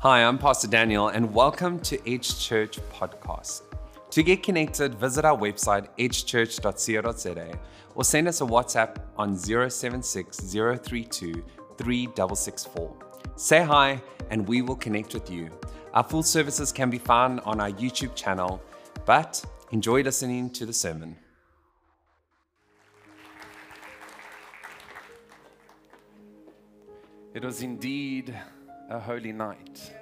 Hi, I'm Pastor Daniel, and welcome to Edge Church Podcast. To get connected, visit our website, edgechurch.co.za, or send us a WhatsApp on 076-032-3664. Say hi, and we will connect with you. Our full services can be found on our YouTube channel, but enjoy listening to the sermon. It was indeed a holy night.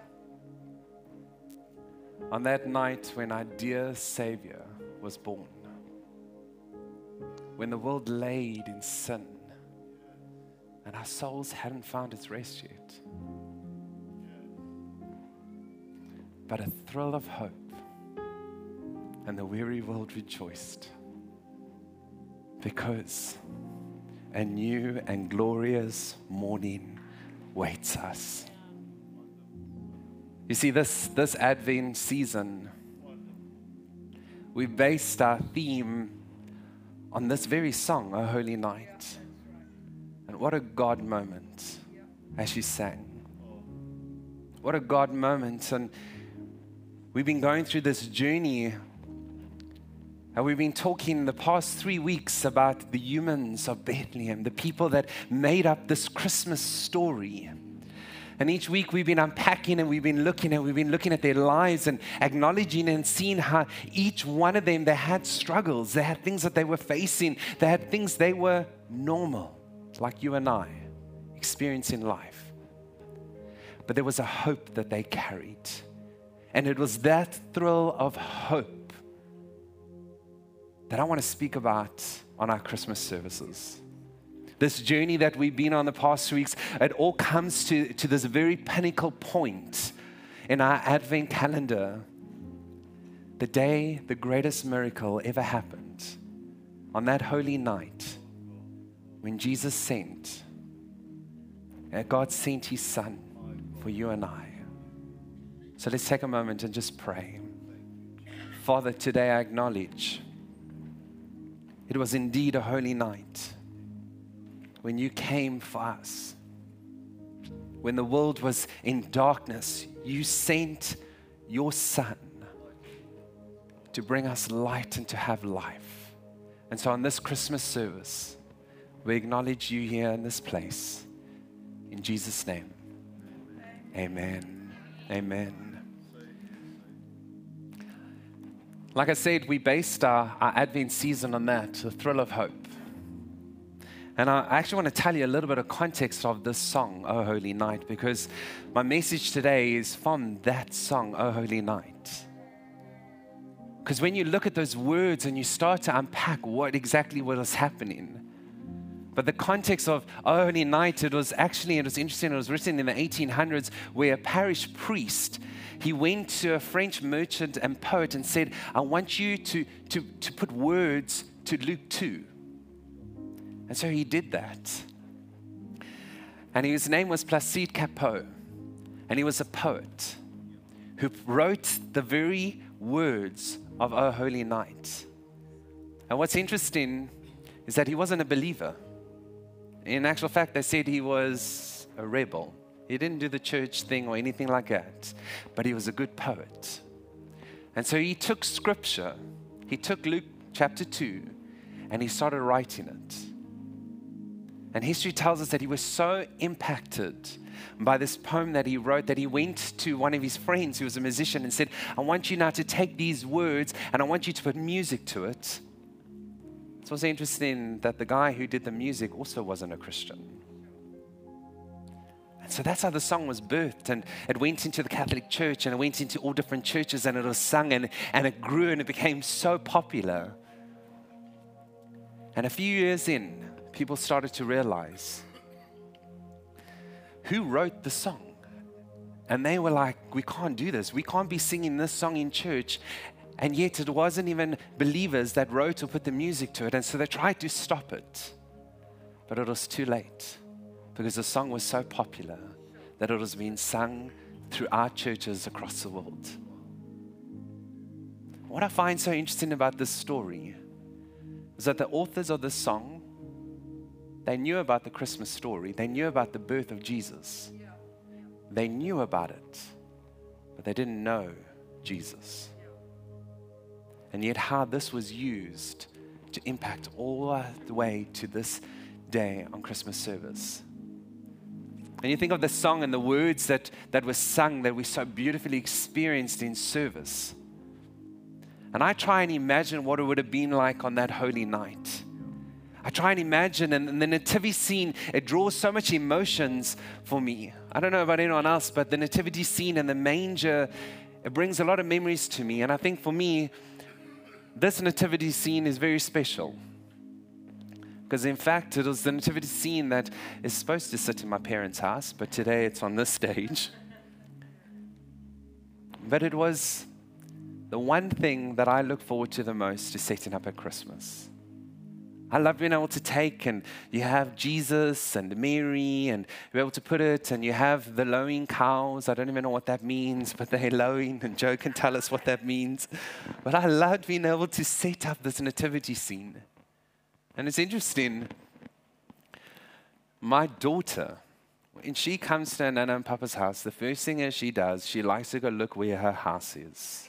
On that night when our dear Savior was born, when the world laid in sin and our souls hadn't found its rest yet, but a thrill of hope and the weary world rejoiced because a new and glorious morning waits us. You see, this Advent season, we based our theme on this very song, O Holy Night. And what a God moment as she sang. What a God moment. And we've been going through this journey, and we've been talking the past 3 weeks about the humans of Bethlehem, the people that made up this Christmas story. And each week we've been unpacking and we've been looking at their lives and acknowledging and seeing how each one of them, they had struggles, they had things that they were facing, they had things they were normal, like you and I, experiencing life. But there was a hope that they carried. And it was that thrill of hope that I want to speak about on our Christmas services. This journey that we've been on the past weeks, it all comes to this very pinnacle point in our Advent calendar. The day the greatest miracle ever happened, on that holy night when Jesus sent, God sent His Son for you and I. So let's take a moment and just pray. Father, today I acknowledge it was indeed a holy night when you came for us. When the world was in darkness, you sent your Son to bring us light and to have life. And so on this Christmas service, we acknowledge you here in this place. In Jesus' name, amen. Amen. Like I said, we based our Advent season on that, the thrill of hope. And I actually want to tell you a little bit of context of this song, O Holy Night, because my message today is from that song, O Holy Night. Because when you look at those words and you start to unpack what was happening, but the context of O Holy Night, it was interesting, it was written in the 1800s where a parish priest, he went to a French merchant and poet and said, I want you to put words to Luke 2. And so he did that. And his name was Placide Cappeau. And he was a poet who wrote the very words of O Holy Night. And what's interesting is that he wasn't a believer. In actual fact, they said he was a rebel. He didn't do the church thing or anything like that. But he was a good poet. And so he took scripture. He took Luke chapter 2 and he started writing it. And history tells us that he was so impacted by this poem that he wrote that he went to one of his friends who was a musician and said, I want you now to take these words and I want you to put music to it. It's also interesting that the guy who did the music also wasn't a Christian. And so that's how the song was birthed, and it went into the Catholic Church and it went into all different churches and it was sung and it grew and it became so popular. And a few years in, people started to realize who wrote the song. And they were like, we can't do this. We can't be singing this song in church. And yet it wasn't even believers that wrote or put the music to it. And so they tried to stop it. But it was too late because the song was so popular that it was being sung through our churches across the world. What I find so interesting about this story is that the authors of this song, they knew about the Christmas story. They knew about the birth of Jesus. They knew about it. but they didn't know Jesus. And yet how this was used to impact all the way to this day on Christmas service. And you think of the song and the words that were sung that we so beautifully experienced in service. And I try and imagine what it would have been like on that holy night. I try and imagine, and the nativity scene, it draws so much emotions for me. I don't know about anyone else, but the nativity scene and the manger, it brings a lot of memories to me. And I think for me, this nativity scene is very special. Because in fact, it was the nativity scene that is supposed to sit in my parents' house, but today it's on this stage. But it was the one thing that I look forward to the most is setting up at Christmas. I love being able to take, and you have Jesus and Mary, and you're able to put it, and you have the lowing cows. I don't even know what that means, but they're lowing, and Joe can tell us what that means. But I loved being able to set up this nativity scene. And it's interesting, my daughter, when she comes to Nana and Papa's house, the first thing she does, she likes to go look where her house is.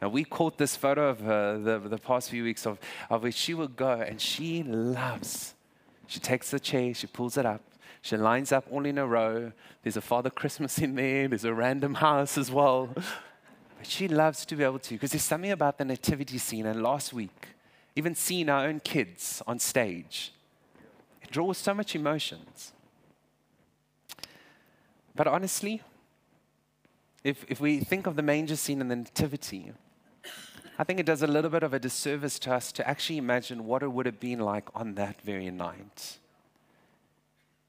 And we caught this photo of her the past few weeks of where she would go, and she loves. She takes the chair, she pulls it up, she lines up all in a row. There's a Father Christmas in there, there's a random house as well. But she loves to be able to, because there's something about the nativity scene, and last week, even seeing our own kids on stage, it draws so much emotions. But honestly, if we think of the manger scene and the nativity, I think it does a little bit of a disservice to us to actually imagine what it would have been like on that very night.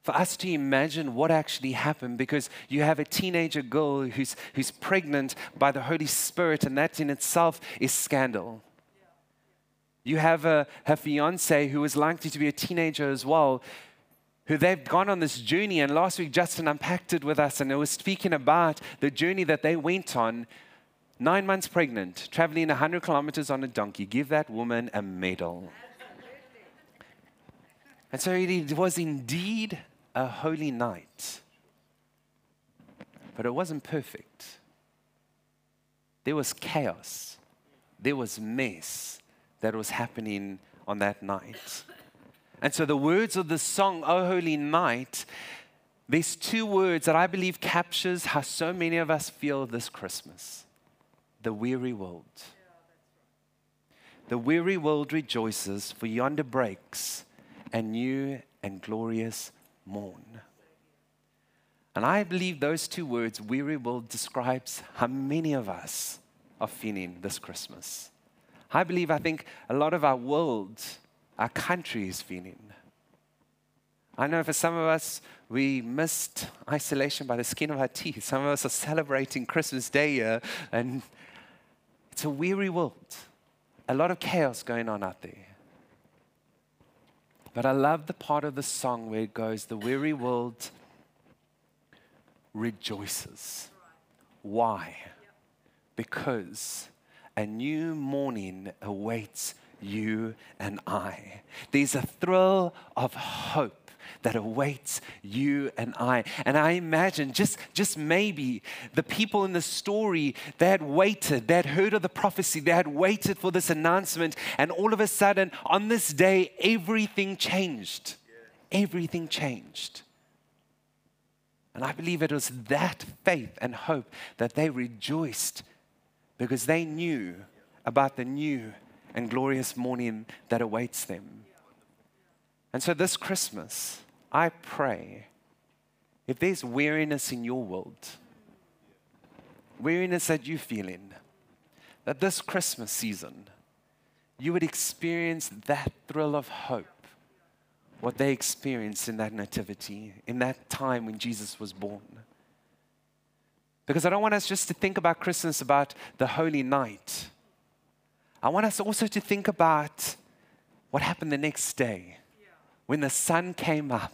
For us to imagine what actually happened, because you have a teenager girl who's pregnant by the Holy Spirit, and that in itself is scandal. You have her fiancé who was likely to be a teenager as well, who they've gone on this journey, and last week Justin unpacked it with us, and it was speaking about the journey that they went on, 9 months pregnant, traveling 100 kilometers on a donkey. Give that woman a medal. Absolutely. And so it was indeed a holy night, but it wasn't perfect. There was chaos. There was mess that was happening on that night. And so the words of the song, O Holy Night, there's two words that I believe captures how so many of us feel this Christmas. The weary world. Yeah, that's right. The weary world rejoices, for yonder breaks a new and glorious morn. And I believe those two words, weary world, describes how many of us are feeling this Christmas. I think a lot of our world, our country is feeling. I know for some of us, we missed isolation by the skin of our teeth. Some of us are celebrating Christmas Day here, and it's a weary world. A lot of chaos going on out there. But I love the part of the song where it goes, the weary world rejoices. Why? Because a new morning awaits you and I. There's a thrill of hope that awaits you and I. And I imagine just maybe the people in the story, they had waited, they had heard of the prophecy, they had waited for this announcement, and all of a sudden on this day, everything changed. Everything changed. And I believe it was that faith and hope that they rejoiced, because they knew about the new and glorious morning that awaits them. And so this Christmas, I pray, if there's weariness in your world, weariness that you feel in, that this Christmas season, you would experience that thrill of hope, what they experienced in that nativity, in that time when Jesus was born. Because I don't want us just to think about Christmas, about the holy night. I want us also to think about what happened the next day when the sun came up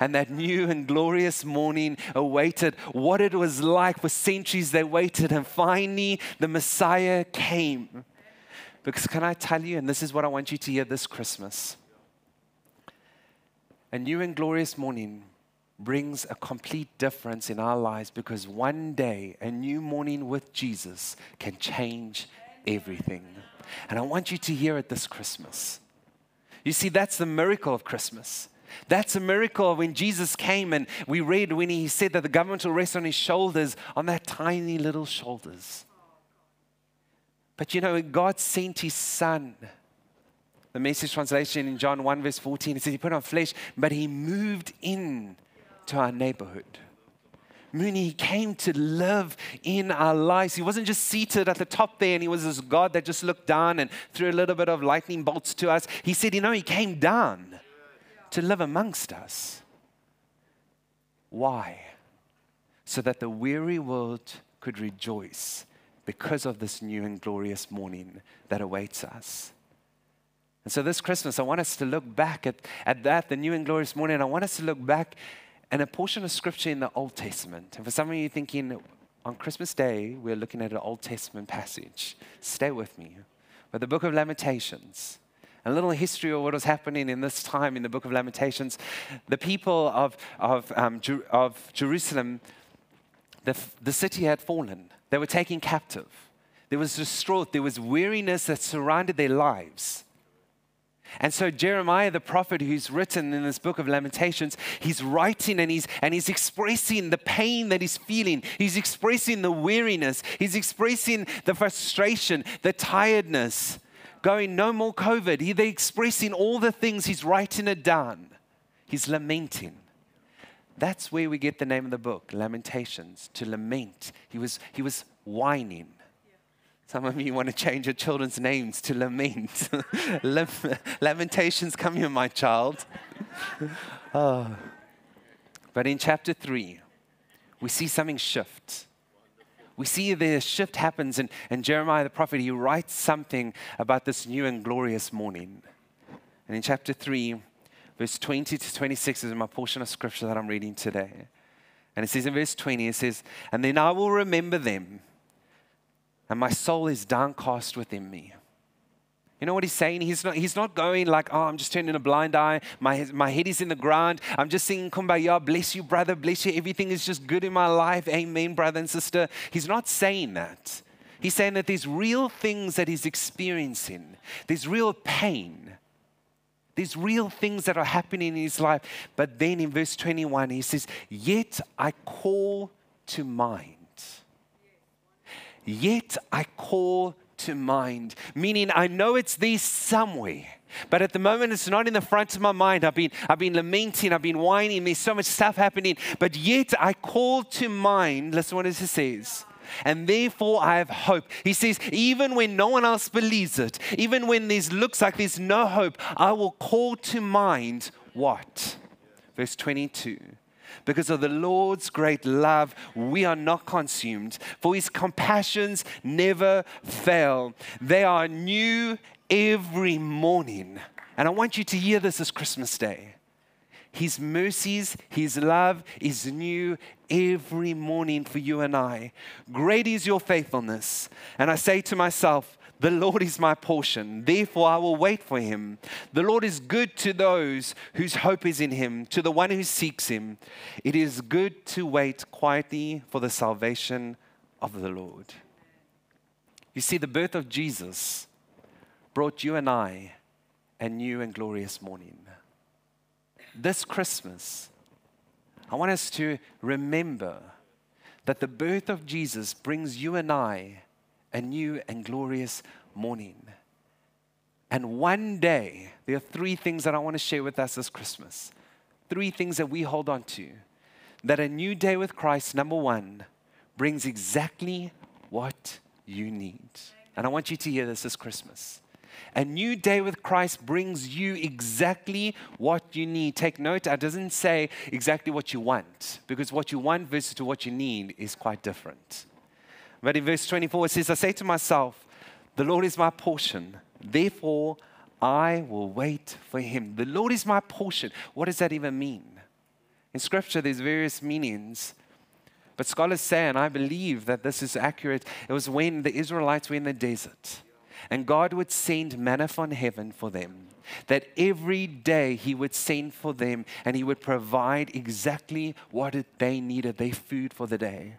and that new and glorious morning awaited, what it was like for centuries they waited, and finally the Messiah came. Because can I tell you, and this is what I want you to hear this Christmas, a new and glorious morning brings a complete difference in our lives, because one day, a new morning with Jesus can change everything. And I want you to hear it this Christmas. You see, that's the miracle of Christmas. That's a miracle when Jesus came, and we read when he said that the government will rest on his shoulders, on that tiny little shoulders. But you know, God sent his son. The Message translation in John 1 verse 14, it says he put on flesh, but he moved in to our neighborhood. Mooney, he came to live in our lives. He wasn't just seated at the top there and he was this God that just looked down and threw a little bit of lightning bolts to us. He said, you know, he came down to live amongst us. Why? So that the weary world could rejoice because of this new and glorious morning that awaits us. And so this Christmas, I want us to look back at that, the new and glorious morning. I want us to look back and a portion of scripture in the Old Testament. And for some of you thinking, on Christmas Day, we're looking at an Old Testament passage. Stay with me. But the book of Lamentations, a little history of what was happening in this time in the book of Lamentations. The people of Jerusalem, the city had fallen. They were taken captive. There was distraught. There was weariness that surrounded their lives. And so Jeremiah, the prophet who's written in this book of Lamentations, he's writing and he's expressing the pain that he's feeling. He's expressing the weariness. He's expressing the frustration, the tiredness, going no more COVID. They're expressing all the things. He's writing it down. He's lamenting. That's where we get the name of the book, Lamentations, to lament. He was whining. Some of you want to change your children's names to lament. Lamentations, come here, my child. Oh. But in chapter 3, we see something shift. We see the shift happens, and Jeremiah the prophet, he writes something about this new and glorious morning. And in chapter 3, verse 20 to 26 is my portion of scripture that I'm reading today. And it says in verse 20, it says, "And then I will remember them, and my soul is downcast within me." You know what he's saying? He's not going like, oh, I'm just turning a blind eye. My head is in the ground. I'm just singing Kumbaya. Bless you, brother. Bless you. Everything is just good in my life. Amen, brother and sister. He's not saying that. He's saying that there's real things that he's experiencing. There's real pain. There's real things that are happening in his life. But then in verse 21, he says, "Yet I call to mind." Yet I call to mind, meaning I know it's there somewhere, but at the moment it's not in the front of my mind. I've been lamenting, I've been whining, there's so much stuff happening, but yet I call to mind, listen what it says, "and therefore I have hope." He says, even when no one else believes it, even when this looks like there's no hope, I will call to mind what? Verse 22. "Because of the Lord's great love, we are not consumed, for his compassions never fail. They are new every morning." And I want you to hear this as Christmas Day. His mercies, his love is new every morning for you and I. "Great is your faithfulness. And I say to myself, the Lord is my portion, therefore I will wait for him. The Lord is good to those whose hope is in him, to the one who seeks him. It is good to wait quietly for the salvation of the Lord." You see, the birth of Jesus brought you and I a new and glorious morning. This Christmas, I want us to remember that the birth of Jesus brings you and I a new and glorious morning. And one day, there are three things that I want to share with us this Christmas. Three things that we hold on to. That a new day with Christ, number one, brings exactly what you need. And I want you to hear this this Christmas. A new day with Christ brings you exactly what you need. Take note, it doesn't say exactly what you want, because what you want versus to what you need is quite different. But in verse 24, it says, "I say to myself, the Lord is my portion, therefore I will wait for him." The Lord is my portion. What does that even mean? In scripture, there's various meanings. But scholars say, and I believe that this is accurate, it was when the Israelites were in the desert. And God would send manna from heaven for them, that every day he would send for them and he would provide exactly what they needed, their food for the day.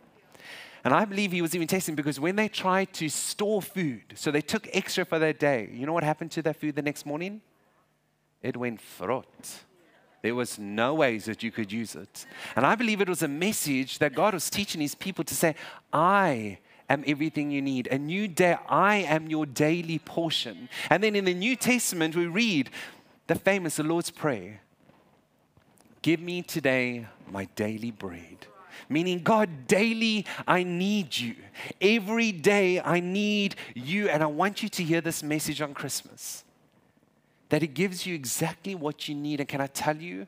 And I believe he was even testing, because when they tried to store food, so they took extra for that day, you know what happened to that food the next morning? It went fraught. There was no ways that you could use it. And I believe it was a message that God was teaching his people to say, I am everything you need. A new day, I am your daily portion. And then in the New Testament, we read the famous Lord's Prayer. Give me today my daily bread. Meaning, God, daily I need you. Every day I need you. And I want you to hear this message on Christmas, that it gives you exactly what you need. And can I tell you,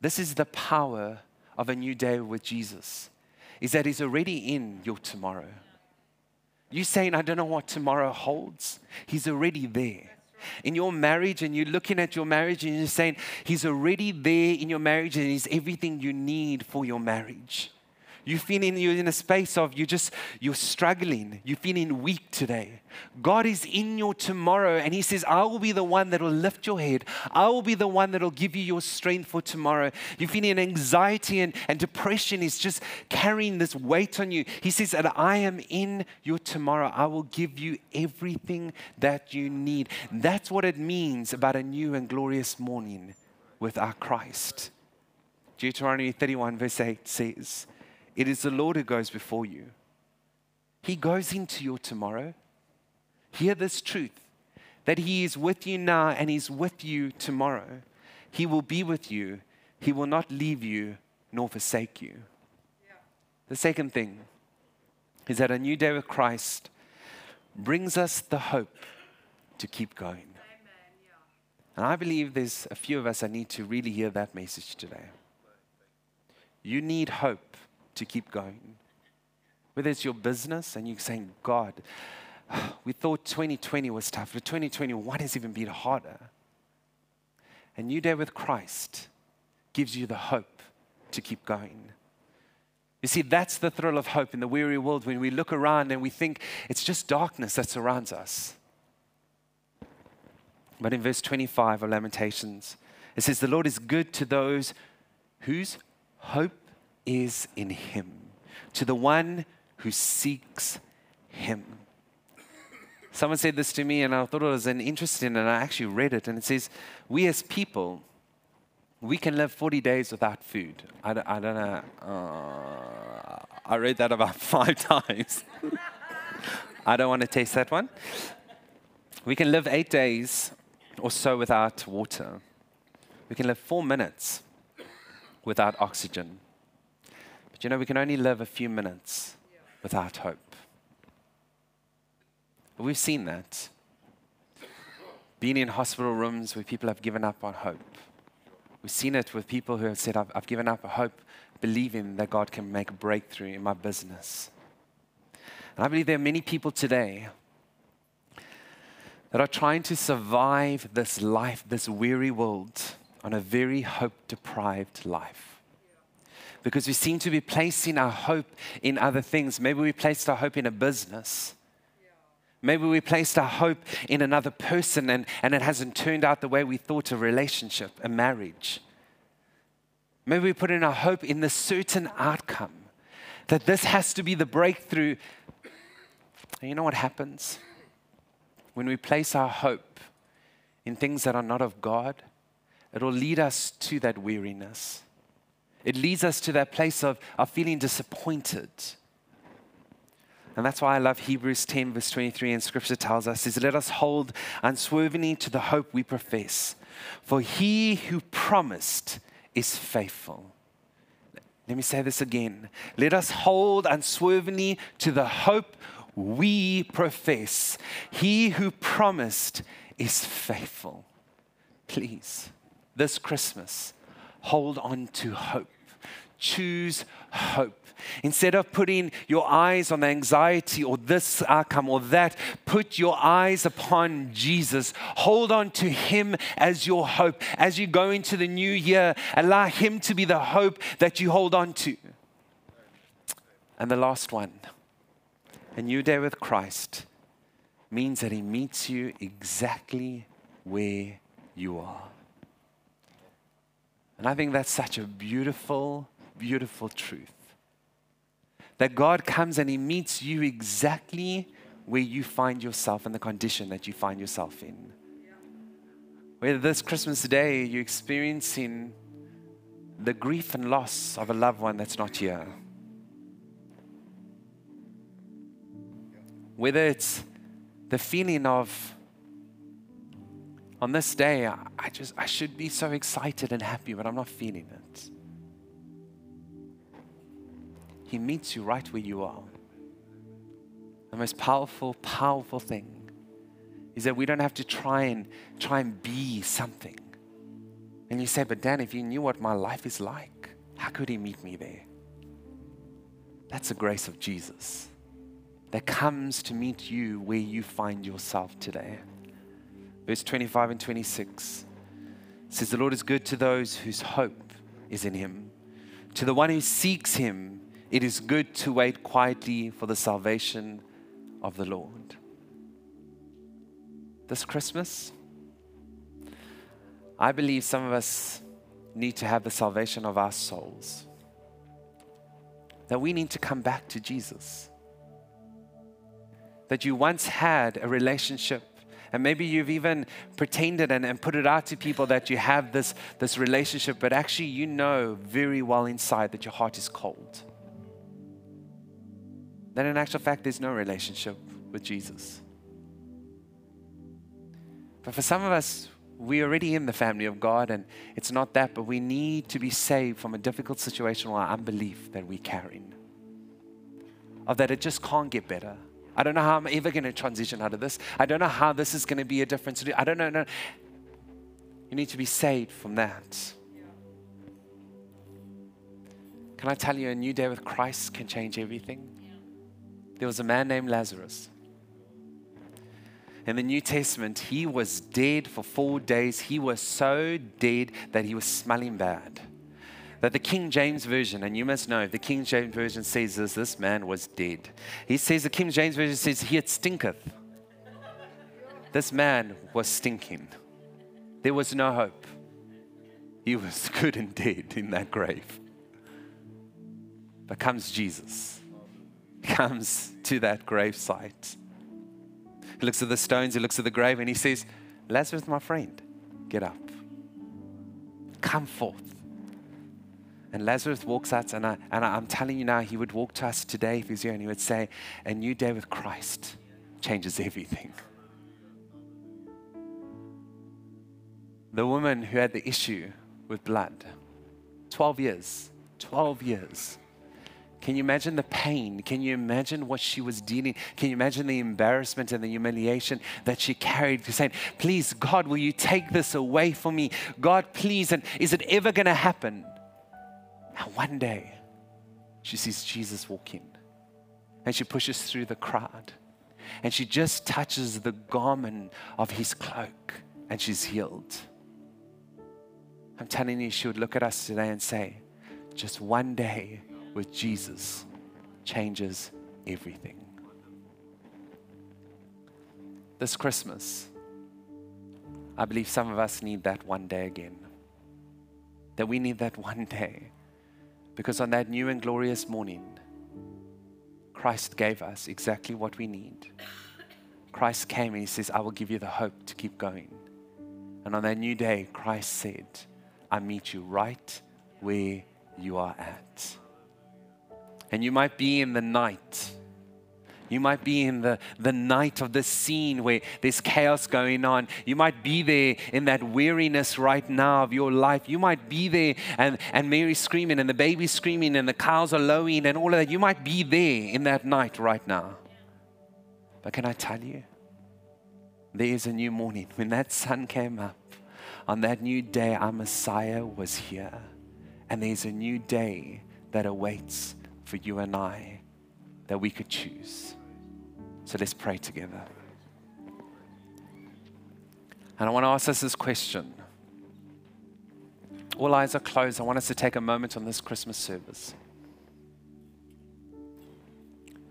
this is the power of a new day with Jesus, is that he's already in your tomorrow. You're saying, I don't know what tomorrow holds. He's already there. In your marriage, and you're looking at your marriage, and you're saying, he's already there in your marriage, and he's everything you need for your marriage. You're feeling you're in a space of you're struggling. You're feeling weak today. God is in your tomorrow, and he says, I will be the one that will lift your head. I will be the one that will give you your strength for tomorrow. You're feeling anxiety and depression is just carrying this weight on you. He says that I am in your tomorrow. I will give you everything that you need. That's what it means about a new and glorious morning with our Christ. Deuteronomy 31 verse 8 says, it is the Lord who goes before you. He goes into your tomorrow. Hear this truth, that he is with you now and he's with you tomorrow. He will be with you. He will not leave you nor forsake you. Yeah. The second thing is that a new day with Christ brings us the hope to keep going. Amen. Yeah. And I believe there's a few of us that need to really hear that message today. You need hope to keep going. Whether it's your business and you're saying, God, we thought 2020 was tough, but 2021 has even been harder. A new day with Christ gives you the hope to keep going. You see, that's the thrill of hope in the weary world, when we look around and we think it's just darkness that surrounds us. But in verse 25 of Lamentations, it says, the Lord is good to those whose hope is in him, to the one who seeks him. Someone said this to me, and I thought it was interesting, and I actually read it, and it says, we as people, we can live 40 days without food. I don't know. I read that about 5 times. I don't want to taste that one. We can live 8 days or so without water. We can live 4 minutes without oxygen. But you know, we can only live a few minutes without hope. We've seen that. Being in hospital rooms where people have given up on hope. We've seen it with people who have said, I've given up on hope, believing that God can make a breakthrough in my business. And I believe there are many people today that are trying to survive this life, this weary world, on a very hope-deprived life. Because we seem to be placing our hope in other things. Maybe we placed our hope in a business. Maybe we placed our hope in another person, and it hasn't turned out the way we thought, a relationship, a marriage. Maybe we put in our hope in this certain outcome, that this has to be the breakthrough. And you know what happens? When we place our hope in things that are not of God, it will lead us to that weariness. It leads us to that place of feeling disappointed. And that's why I love Hebrews 10 verse 23, and scripture tells us, is let us hold unswervingly to the hope we profess, for he who promised is faithful. Let me say this again. Let us hold unswervingly to the hope we profess. He who promised is faithful. Please, this Christmas, hold on to hope. Choose hope. Instead of putting your eyes on the anxiety or this outcome or that, put your eyes upon Jesus. Hold on to him as your hope. As you go into the new year, allow him to be the hope that you hold on to. And the last one, a new day with Christ means that he meets you exactly where you are. And I think that's such a beautiful, beautiful truth. That God comes and he meets you exactly where you find yourself and the condition that you find yourself in. Whether this Christmas day you're experiencing the grief and loss of a loved one that's not here. Whether it's the feeling of, on this day, I should be so excited and happy, but I'm not feeling it. He meets you right where you are. The most powerful, powerful thing is that we don't have to try and be something. And you say, but Dan, if you knew what my life is like, how could he meet me there? That's the grace of Jesus that comes to meet you where you find yourself today. Verse 25 and 26 says, the Lord is good to those whose hope is in him. To the one who seeks him, it is good to wait quietly for the salvation of the Lord. This Christmas, I believe some of us need to have the salvation of our souls. That we need to come back to Jesus. That you once had a relationship, and maybe you've even pretended and put it out to people that you have this relationship, but actually you know very well inside that your heart is cold. That in actual fact, there's no relationship with Jesus. But for some of us, we're already in the family of God, and it's not that, but we need to be saved from a difficult situation or unbelief that we're carrying. Of that it just can't get better. I don't know how I'm ever going to transition out of this. I don't know how this is going to be a difference. I don't know. No. You need to be saved from that. Yeah. Can I tell you, a new day with Christ can change everything? Yeah. There was a man named Lazarus. In the New Testament, he was dead for 4 days. He was so dead that he was smelling bad. That the King James Version, and you must know, the King James Version says this man was dead. He says, the King James Version says, he it stinketh. This man was stinking. There was no hope. He was good and dead in that grave. But comes Jesus. Comes to that gravesite. He looks at the stones, he looks at the grave, and he says, Lazarus, my friend, get up. Come forth. And Lazarus walks out, and I'm telling you now, he would walk to us today if he's here, and he would say, a new day with Christ changes everything. The woman who had the issue with blood, 12 years. Can you imagine the pain? Can you imagine what she was dealing? Can you imagine the embarrassment and the humiliation that she carried, saying, please, God, will you take this away from me? God, please, and is it ever going to happen? And one day, she sees Jesus walk in, and she pushes through the crowd, and she just touches the garment of his cloak, and she's healed. I'm telling you, she would look at us today and say, just one day with Jesus changes everything. This Christmas, I believe some of us need that one day again. That we need that one day. Because on that new and glorious morning, Christ gave us exactly what we need. Christ came and he says, I will give you the hope to keep going. And on that new day, Christ said, I meet you right where you are at. And you might be in the night. You might be in the night of the scene where there's chaos going on. You might be there in that weariness right now of your life. You might be there and Mary's screaming and the baby's screaming and the cows are lowing and all of that. You might be there in that night right now. But can I tell you, there is a new morning. When that sun came up, on that new day, our Messiah was here. And there's a new day that awaits for you and I, that we could choose. So let's pray together. And I want to ask us this question. All eyes are closed. I want us to take a moment on this Christmas service.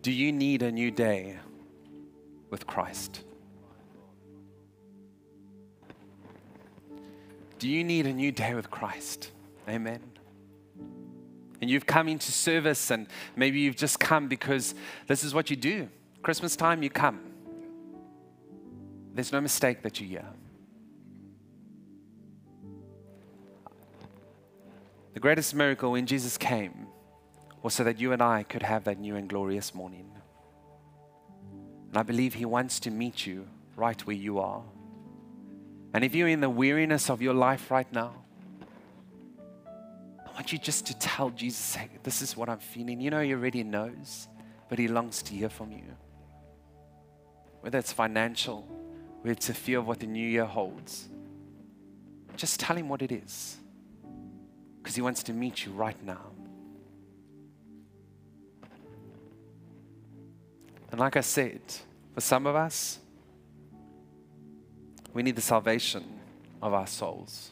Do you need a new day with Christ. Do you need a new day with Christ? Amen. And you've come into service, and maybe you've just come because this is what you do. Christmas time, you come. There's no mistake that you're here. The greatest miracle when Jesus came was so that you and I could have that new and glorious morning. And I believe He wants to meet you right where you are. And if you're in the weariness of your life right now, I want you just to tell Jesus, hey, this is what I'm feeling. You know, He already knows, but He longs to hear from you. Whether it's financial, whether it's a fear of what the new year holds, just tell Him what it is, because He wants to meet you right now. And like I said, for some of us, we need the salvation of our souls.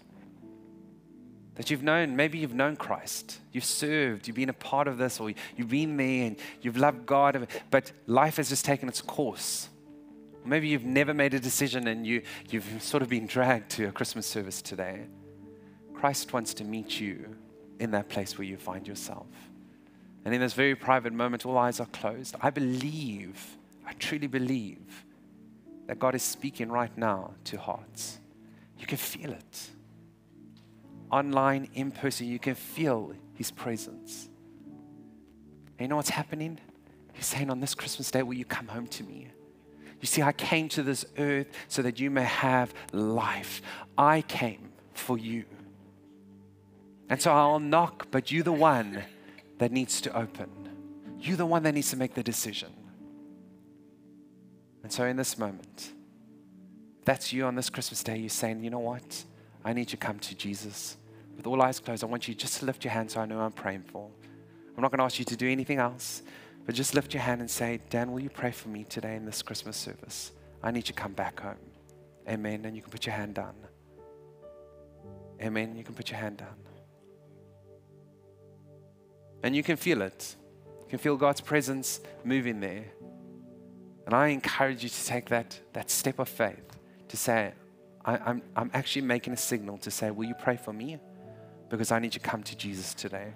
That you've known, maybe you've known Christ, you've served, you've been a part of this, or you've been there and you've loved God, but life has just taken its course. Maybe you've never made a decision and you've sort of been dragged to a Christmas service today. Christ wants to meet you in that place where you find yourself. And in this very private moment, all eyes are closed. I truly believe that God is speaking right now to hearts. You can feel it. Online, in person, you can feel His presence. And you know what's happening? He's saying, on this Christmas day, will you come home to me? You see, I came to this earth so that you may have life. I came for you. And so I'll knock, but you're the one that needs to open. You're the one that needs to make the decision. And so in this moment, that's you on this Christmas day. You're saying, you know what? I need you to come to Jesus. With all eyes closed, I want you just to lift your hand so I know I'm praying for. I'm not going to ask you to do anything else, but just lift your hand and say, Dan, will you pray for me today in this Christmas service? I need you to come back home. Amen. And you can put your hand down. Amen. You can put your hand down. And you can feel it. You can feel God's presence moving there. And I encourage you to take that step of faith to say, I'm actually making a signal to say, will you pray for me? Because I need to come to Jesus today.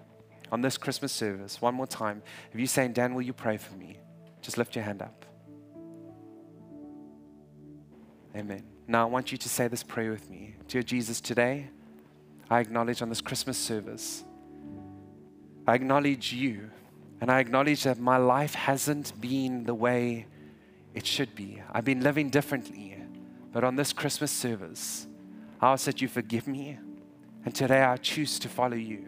On this Christmas service, one more time, if you're saying, Dan, will you pray for me? Just lift your hand up. Amen. Now I want you to say this prayer with me. Dear Jesus, today, I acknowledge on this Christmas service, I acknowledge you, and I acknowledge that my life hasn't been the way it should be. I've been living differently. But on this Christmas service, I ask that you forgive me. And today I choose to follow you.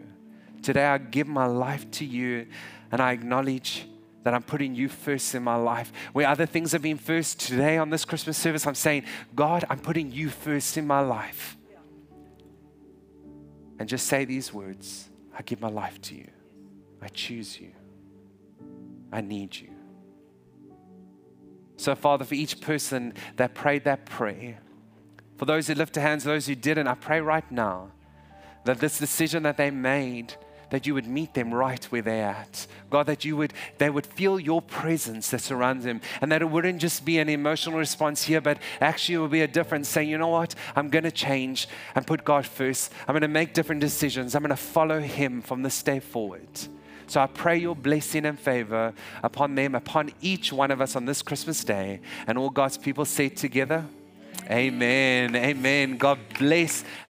Today I give my life to you. And I acknowledge that I'm putting you first in my life. Where other things have been first, today on this Christmas service, I'm saying, God, I'm putting you first in my life. Yeah. And just say these words. I give my life to you. I choose you. I need you. So, Father, for each person that prayed that prayer, for those who lift their hands, those who didn't, I pray right now that this decision that they made, that you would meet them right where they're at. God, that they would feel your presence that surrounds them, and that it wouldn't just be an emotional response here, but actually it would be a difference, saying, you know what, I'm going to change and put God first. I'm going to make different decisions. I'm going to follow Him from this day forward. So I pray your blessing and favor upon them, upon each one of us on this Christmas day. And all God's people say together, amen. Amen. God bless.